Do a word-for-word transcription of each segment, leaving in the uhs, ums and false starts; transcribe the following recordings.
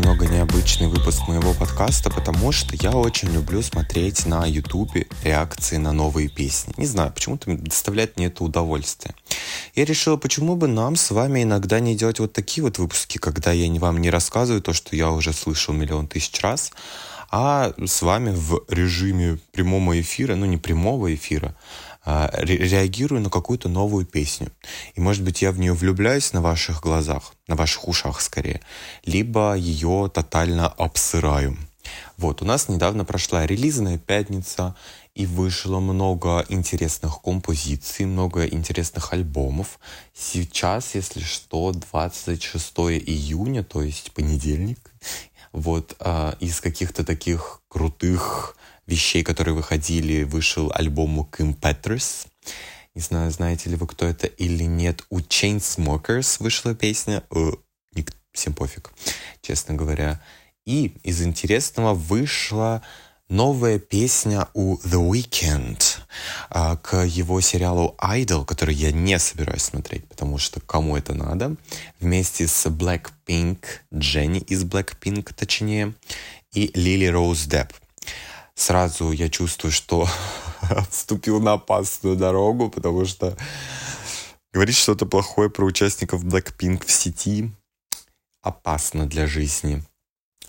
немного необычный выпуск моего подкаста, потому что я очень люблю смотреть на ютубе реакции на новые песни. Не знаю, почему-то доставляет мне это удовольствие. Я решил, почему бы нам с вами иногда не делать вот такие вот выпуски, когда я вам не рассказываю то, что я уже слышал миллион тысяч раз, а с вами в режиме прямого эфира, ну не прямого эфира, реагирую на какую-то новую песню. И, может быть, я в нее влюбляюсь на ваших глазах, на ваших ушах скорее, либо ее тотально обсыраю. Вот, у нас недавно прошла релизная пятница, и вышло много интересных композиций, много интересных альбомов. Сейчас, если что, двадцать шестого июня, то есть понедельник, вот, из каких-то таких крутых вещей, которые выходили, вышел альбом у Kim Petras. Не знаю, знаете ли вы, кто это или нет. У Chainsmokers вышла песня. О, всем пофиг, честно говоря. И из интересного вышла новая песня у The Weeknd а, к его сериалу Idol, который я не собираюсь смотреть, потому что кому это надо. Вместе с Blackpink, Jennie из Blackpink, точнее, и Lily-Rose Depp. Сразу я чувствую, что отступил на опасную дорогу, потому что говорить что-то плохое про участников Blackpink в сети опасно для жизни.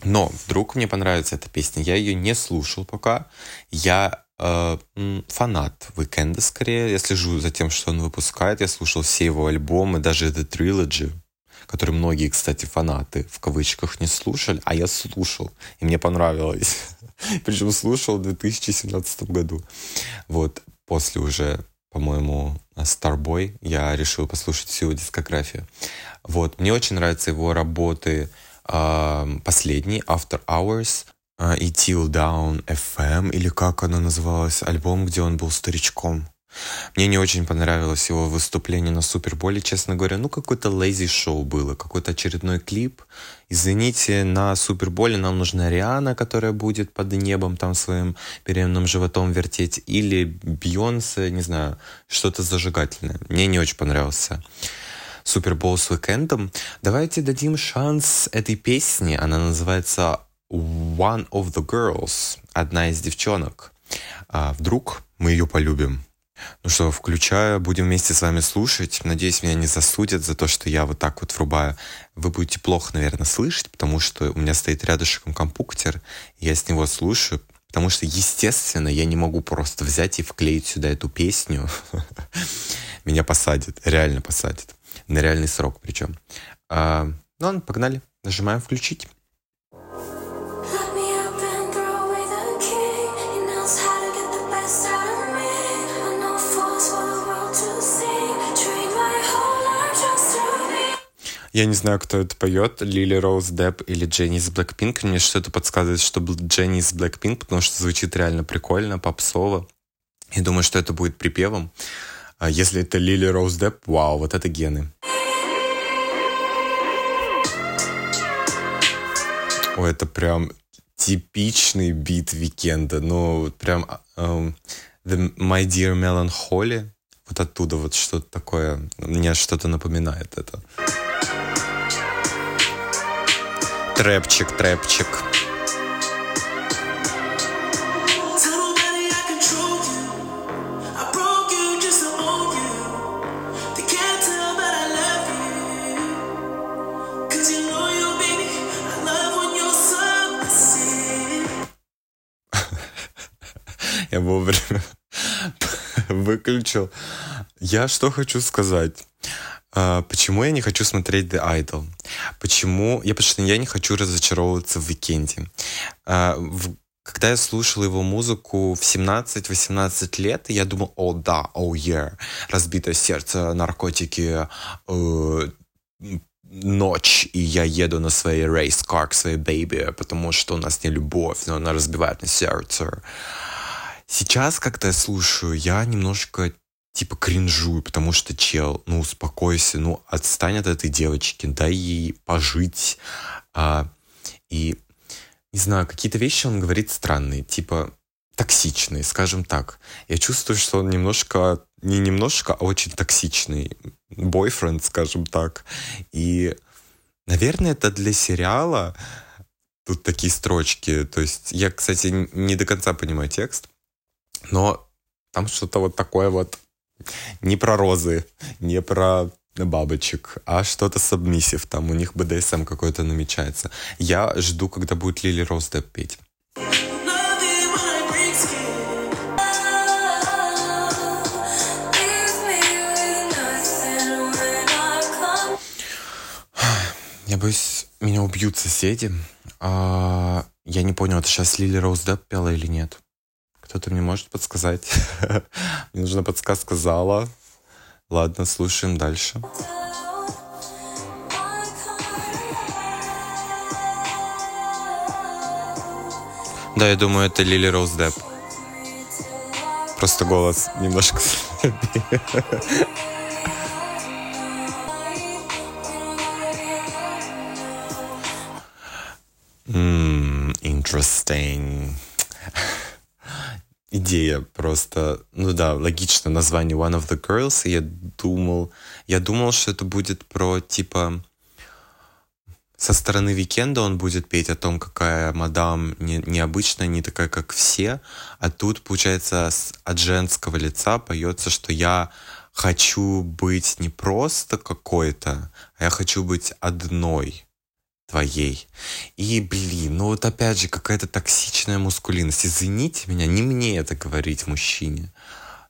Но вдруг мне понравится эта песня. Я ее не слушал пока. Я э, фанат Weeknd'а скорее. Я слежу за тем, что он выпускает. Я слушал все его альбомы, даже The Trilogy, который многие, кстати, фанаты в кавычках не слушали, а я слушал, и мне понравилось. Причем слушал в две тысячи семнадцатом году. Вот, после уже, по-моему, Star Boy я решил послушать всю его дискографию. Вот, мне очень нравятся его работы э, последние, After Hours э, и Till Down эф эм, или как она называлась, альбом, где он был старичком. Мне не очень понравилось его выступление на Суперболе, честно говоря. Ну, какое-то лейзи-шоу было, какой-то очередной клип. Извините, на Суперболе нам нужна Риана, которая будет под небом там своим беременным животом вертеть, или Бейонсе, не знаю, что-то зажигательное. Мне не очень понравился Супербол с Weeknd'ом. Давайте дадим шанс этой песне. Она называется One of the girls, одна из девчонок. А вдруг мы ее полюбим. Ну что, включаю, будем вместе с вами слушать. Надеюсь, меня не засудят за то, что я вот так вот врубаю. Вы будете плохо, наверное, слышать, потому что у меня стоит рядышком компьютер, я с него слушаю, потому что, естественно, я не могу просто взять и вклеить сюда эту песню. Меня посадят, реально посадят. На реальный срок причем. Ну ладно, погнали, нажимаем «Включить». Я не знаю, кто это поет, Лили-Роуз Депп или Дженни из Blackpink. Мне что-то подсказывает, что Дженни из Blackpink, потому что звучит реально прикольно, попсово. Я думаю, что это будет припевом. А если это Лили-Роуз Депп, вау, вот это гены. О, это прям типичный бит Weeknd'а. Ну, прям um, The My Dear Melancholy. Вот оттуда вот что-то такое. Мне что-то напоминает это. Трэпчик, трэпчик. Я вовремя выключил. Я что хочу сказать. Почему я не хочу смотреть The Idol? Почему? Я, потому что я не хочу разочаровываться в Weeknd'е. Когда я слушал его музыку в семнадцать-восемнадцать лет, я думал, о да, о yeah, разбитое сердце, наркотики, э, ночь, и я еду на своей рейс-кар к своей бэйби, потому что у нас не любовь, но она разбивает мне сердце. Сейчас, когда я слушаю, я немножко типа кринжую, потому что, чел, ну успокойся, ну отстань от этой девочки, дай ей пожить. А, и, не знаю, какие-то вещи он говорит странные, типа токсичные, скажем так. Я чувствую, что он немножко, не немножко, а очень токсичный бойфренд, скажем так. И, наверное, это для сериала Тут такие строчки. То есть я, кстати, не до конца понимаю текст, но там что-то вот такое вот не про розы, не про бабочек, а что-то сабмиссив. Там у них бэ дэ эс эм какой-то намечается. Я жду, когда будет Лили-Роуз Депп петь. Я боюсь, меня убьют соседи. А, я не понял, это сейчас Лили-Роуз Депп пела или нет? Кто-то мне может подсказать? Мне нужна подсказка зала. Ладно, слушаем дальше. Да, я думаю, это Лили-Роуз Депп. Просто голос немножко слабее. Ммм, mm, interesting. Идея просто, ну да, логично, название One of the Girls, и я думал, я думал, что это будет про, типа, со стороны Weeknd'а он будет петь о том, какая мадам не, необычная, не такая, как все, а тут, получается, от женского лица поется, что я хочу быть не просто какой-то, а я хочу быть одной. Твоей. И, блин, ну вот опять же какая-то токсичная мускулинность. Извините меня, не мне это говорить, мужчине.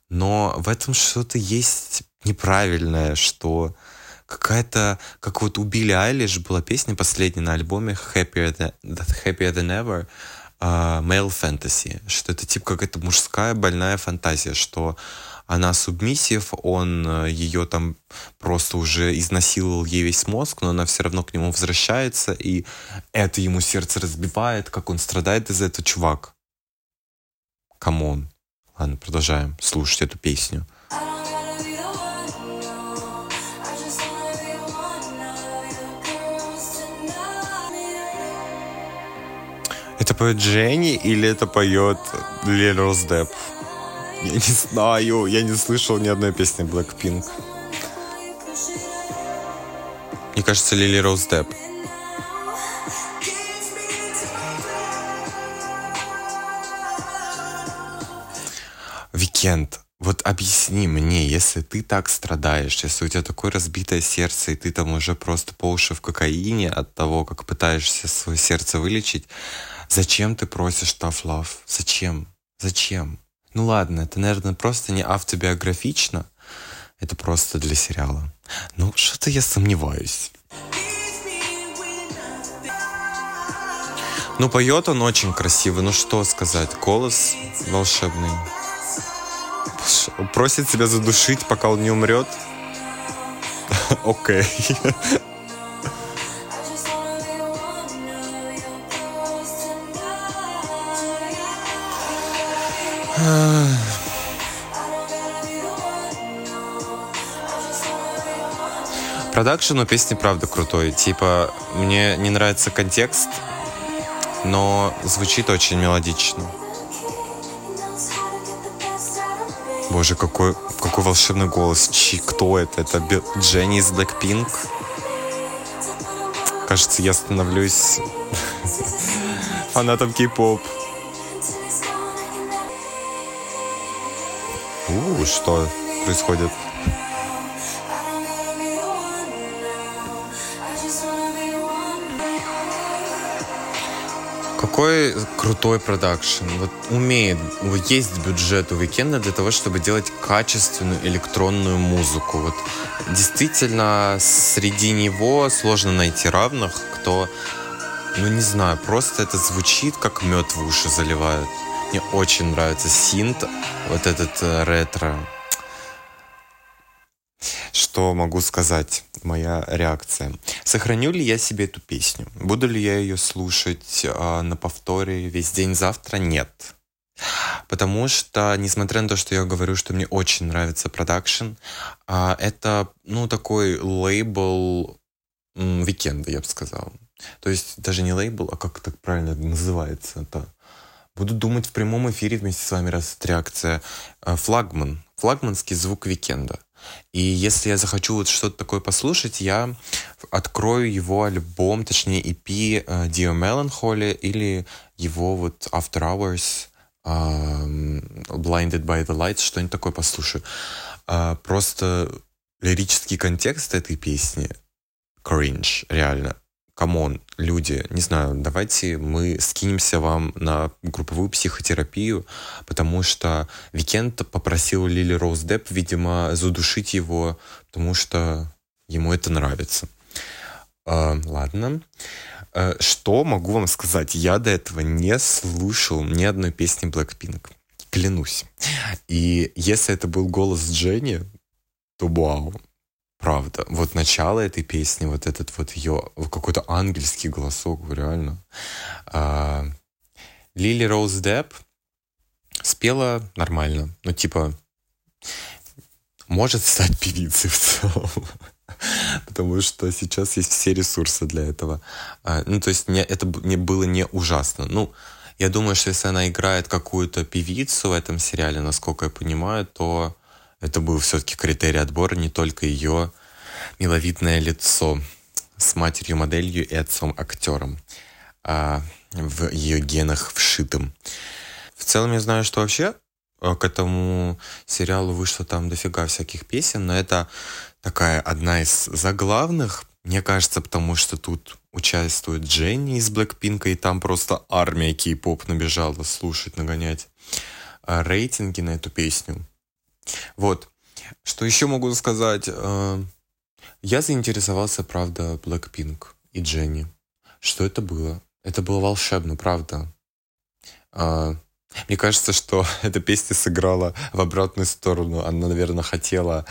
Но в этом что-то есть неправильное, что какая-то... Как вот у Билли Айлиш была песня последняя на альбоме Happier Than, Happier Than Ever, uh, Male Fantasy, что это типа какая-то мужская больная фантазия, что она субмиссив, он ее там просто уже изнасиловал ей весь мозг, но она все равно к нему возвращается, и это ему сердце разбивает, как он страдает из-за этого, чувак. Камон. Ладно, продолжаем слушать эту песню. Это поет Дженни или это поет Лили-Роуз Депп? Я не знаю, я не слышал ни одной песни Blackpink. Мне кажется, Лили-Роуз Депп. Weeknd, вот объясни мне, если ты так страдаешь, если у тебя такое разбитое сердце, и ты там уже просто по уши в кокаине от того, как пытаешься свое сердце вылечить, зачем ты просишь tough love? Зачем? Зачем? Ну ладно, это, наверное, просто не автобиографично. Это просто для сериала. Ну, что-то я сомневаюсь. Ну, поет он очень красиво. Ну, что сказать? Голос волшебный. Просит себя задушить, пока он не умрет. Окей. Продакшн у песни правда крутой. Типа, мне не нравится контекст, но звучит очень мелодично. Боже, какой, какой волшебный голос. Чи, кто это? Это Би- Дженни из Blackpink? Кажется, я становлюсь фанатом кей-поп. У, что происходит? Какой крутой продакшн. Вот умеет, вот есть бюджет у Weeknd'а для того, чтобы делать качественную электронную музыку. Вот действительно, среди него сложно найти равных, кто, ну не знаю, просто это звучит, как мед в уши заливают. Мне очень нравится синт, вот этот ретро. Что могу сказать? Моя реакция. Сохраню ли я себе эту песню? Буду ли я ее слушать э, на повторе весь день завтра? Нет. Потому что, несмотря на то, что я говорю, что мне очень нравится продакшн, э, это, ну, такой лейбл м, Weeknd'а, я бы сказал. То есть даже не лейбл, а как так правильно называется это? Буду думать в прямом эфире вместе с вами, раз это реакция. Флагман. Флагманский звук Weeknd. И если я захочу вот что-то такое послушать, я открою его альбом, точнее и пи Dear Melancholy или его вот After Hours, uh, Blinded by the Lights, что-нибудь такое послушаю. Uh, просто лирический контекст этой песни кринж, реально. Камон, люди, не знаю, давайте мы скинемся вам на групповую психотерапию, потому что Weeknd попросил Лили-Роуз Депп, видимо, задушить его, потому что ему это нравится. Э, ладно. Э, что могу вам сказать? Я до этого не слушал ни одной песни Blackpink. Клянусь. И если это был голос Дженни, то вау. Правда. Вот начало этой песни, вот этот вот ее какой-то ангельский голосок, реально. Лили-Роуз Депп спела нормально. Ну, типа, может стать певицей в целом. Потому что сейчас есть все ресурсы для этого. Uh, ну, то есть не, это не, было не ужасно. Ну, я думаю, что если она играет какую-то певицу в этом сериале, насколько я понимаю, то... Это был все-таки критерий отбора, не только ее миловидное лицо с матерью-моделью и отцом-актером, а в ее генах вшитым. В целом я знаю, что вообще к этому сериалу вышло там дофига всяких песен, но это такая одна из заглавных, мне кажется, потому что тут участвует Дженни из Блэкпинка, и там просто армия кей-поп набежала слушать, нагонять рейтинги на эту песню. Вот. Что еще могу сказать? Я заинтересовался, правда, Blackpink и Jennie. Что это было? Это было волшебно, правда. Мне кажется, что эта песня сыграла в обратную сторону. Она, наверное, хотела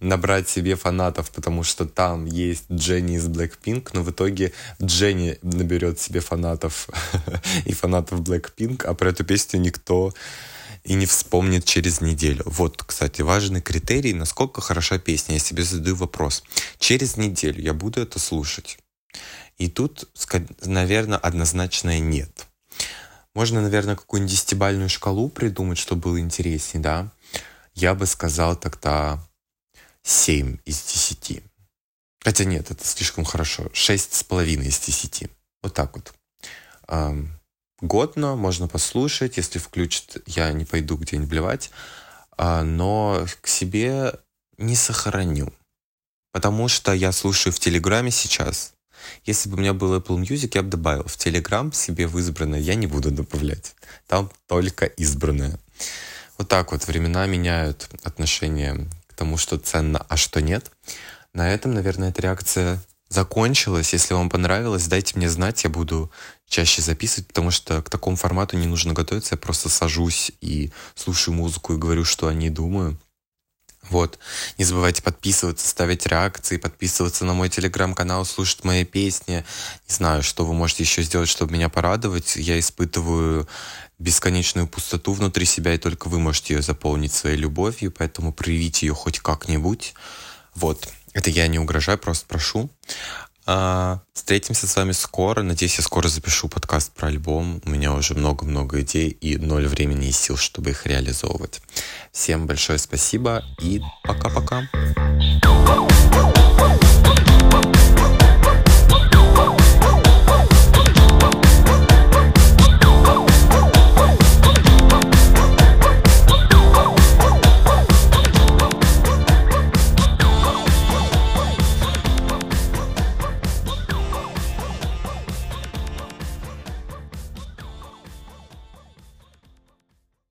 набрать себе фанатов, потому что там есть Jennie из Blackpink, но в итоге Jennie наберет себе фанатов и фанатов Blackpink, а про эту песню никто... и не вспомнит через неделю. Вот, кстати, важный критерий, насколько хороша песня. Я себе задаю вопрос. Через неделю я буду это слушать? И тут, наверное, однозначное нет. Можно, наверное, какую-нибудь десятибалльную шкалу придумать, чтобы было интереснее, да? Я бы сказал тогда семь из десяти. Хотя нет, это слишком хорошо. шесть с половиной из десяти. Вот так вот. Годно, можно послушать, если включат, я не пойду где-нибудь блевать, но к себе не сохраню, потому что я слушаю в Телеграме сейчас. Если бы у меня был Apple Music, я бы добавил в Телеграм себе в избранное, я не буду добавлять, там только избранное. Вот так вот времена меняют отношение к тому, что ценно, а что нет. На этом, наверное, эта реакция... закончилось. Если вам понравилось, дайте мне знать, я буду чаще записывать, потому что к такому формату не нужно готовиться, я просто сажусь и слушаю музыку и говорю, что о ней думаю. Вот. Не забывайте подписываться, ставить реакции, подписываться на мой телеграм-канал, слушать мои песни. Не знаю, что вы можете еще сделать, чтобы меня порадовать. Я испытываю бесконечную пустоту внутри себя, и только вы можете ее заполнить своей любовью, поэтому проявите ее хоть как-нибудь. Вот. Это я не угрожаю, просто прошу. А, встретимся с вами скоро. Надеюсь, я скоро запишу подкаст про альбом. У меня уже много-много идей и ноль времени и сил, чтобы их реализовывать. Всем большое спасибо и пока-пока.